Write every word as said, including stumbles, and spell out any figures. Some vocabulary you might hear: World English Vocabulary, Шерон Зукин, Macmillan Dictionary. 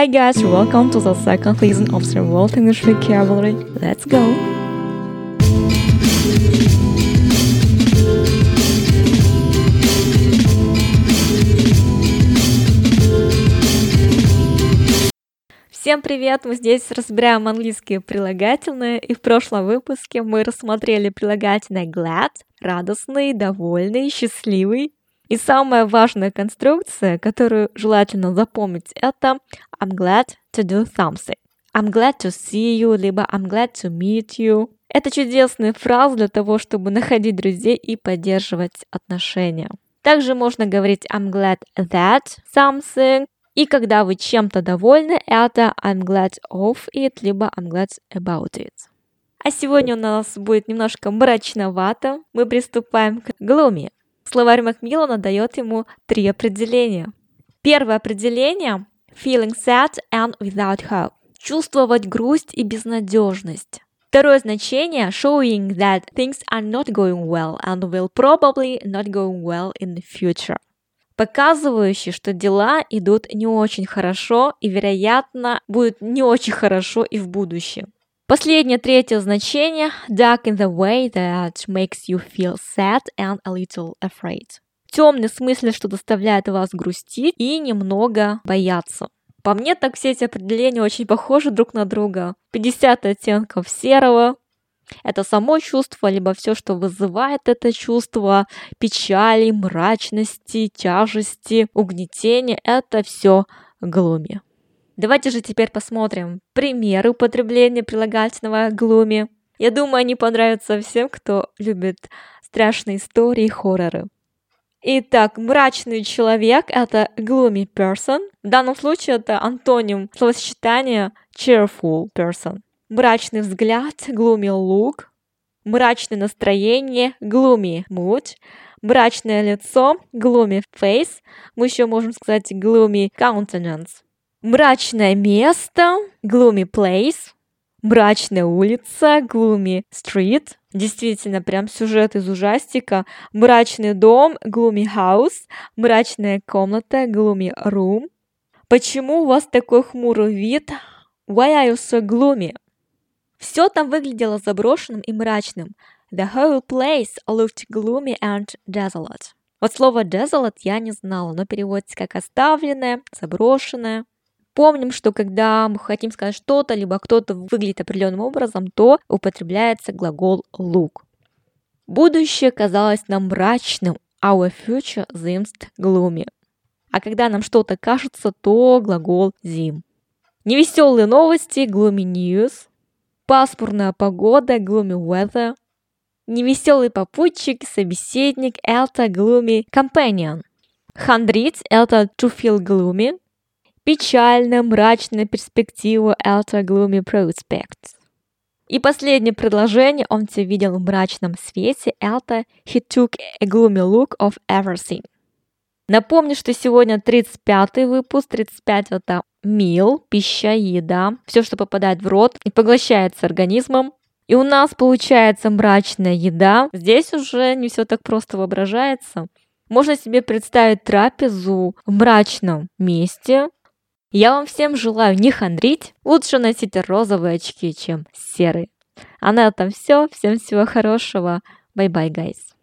Hi guys, welcome to the second season of the World English Vocabulary. Let's go! Всем привет! Мы здесь разбираем английские прилагательные, и в прошлом выпуске мы рассмотрели прилагательное glad, радостный, довольный, счастливый. И самая важная конструкция, которую желательно запомнить, это I'm glad to do something. I'm glad to see you, либо I'm glad to meet you. Это чудесная фраза для того, чтобы находить друзей и поддерживать отношения. Также можно говорить I'm glad that something. И когда вы чем-то довольны, это I'm glad of it, либо I'm glad about it. А сегодня у нас будет немножко мрачновато. Мы приступаем к gloomy. Словарь Макмиллана дает ему три определения. Первое определение – feeling sad and without hope. Чувствовать грусть и безнадежность. Второе значение – showing that things are not going well and will probably not go well in the future. Показывающий, что дела идут не очень хорошо и, вероятно, будет не очень хорошо и в будущем. Последнее, третье значение – dark in the way that makes you feel sad and a little afraid. Темный в смысле, что заставляет вас грустить и немного бояться. По мне, так все эти определения очень похожи друг на друга. пятьдесят оттенков серого – это само чувство, либо все, что вызывает это чувство, печали, мрачности, тяжести, угнетения – это все глуми. Давайте же теперь посмотрим примеры употребления прилагательного gloomy. Я думаю, они понравятся всем, кто любит страшные истории и хорроры. Итак, мрачный человек – это gloomy person. В данном случае это антоним словосочетания cheerful person. Мрачный взгляд – gloomy look. Мрачное настроение – gloomy mood. Мрачное лицо – gloomy face. Мы еще можем сказать gloomy countenance. Мрачное место, gloomy place, мрачная улица, gloomy street. Действительно, прям сюжет из ужастика. Мрачный дом, gloomy house, мрачная комната, gloomy room. Почему у вас такой хмурый вид? Why are you so gloomy? Все там выглядело заброшенным и мрачным. The whole place looked gloomy and desolate. Вот слово desolate я не знала, но переводится как оставленное, заброшенное. Помним, что когда мы хотим сказать что-то, либо кто-то выглядит определенным образом, то употребляется глагол look. Будущее казалось нам мрачным, our future seems gloomy. А когда нам что-то кажется, то глагол seem. Невеселые новости, gloomy news. Пасмурная погода, gloomy weather. Невеселый попутчик, собеседник, это gloomy companion. Хандрить, это to feel gloomy. Печальная, мрачная перспектива – это gloomy prospect. И последнее предложение, он тебя видел в мрачном свете – это he took a gloomy look of everything. Напомню, что сегодня тридцать пятый выпуск, тридцать пять – это meal, пища, еда, все, что попадает в рот и поглощается организмом. И у нас получается мрачная еда. Здесь уже не все так просто воображается. Можно себе представить трапезу в мрачном месте. Я вам всем желаю не хандрить, лучше носить розовые очки, чем серые. А на этом все. Всем всего хорошего. Bye-bye, guys.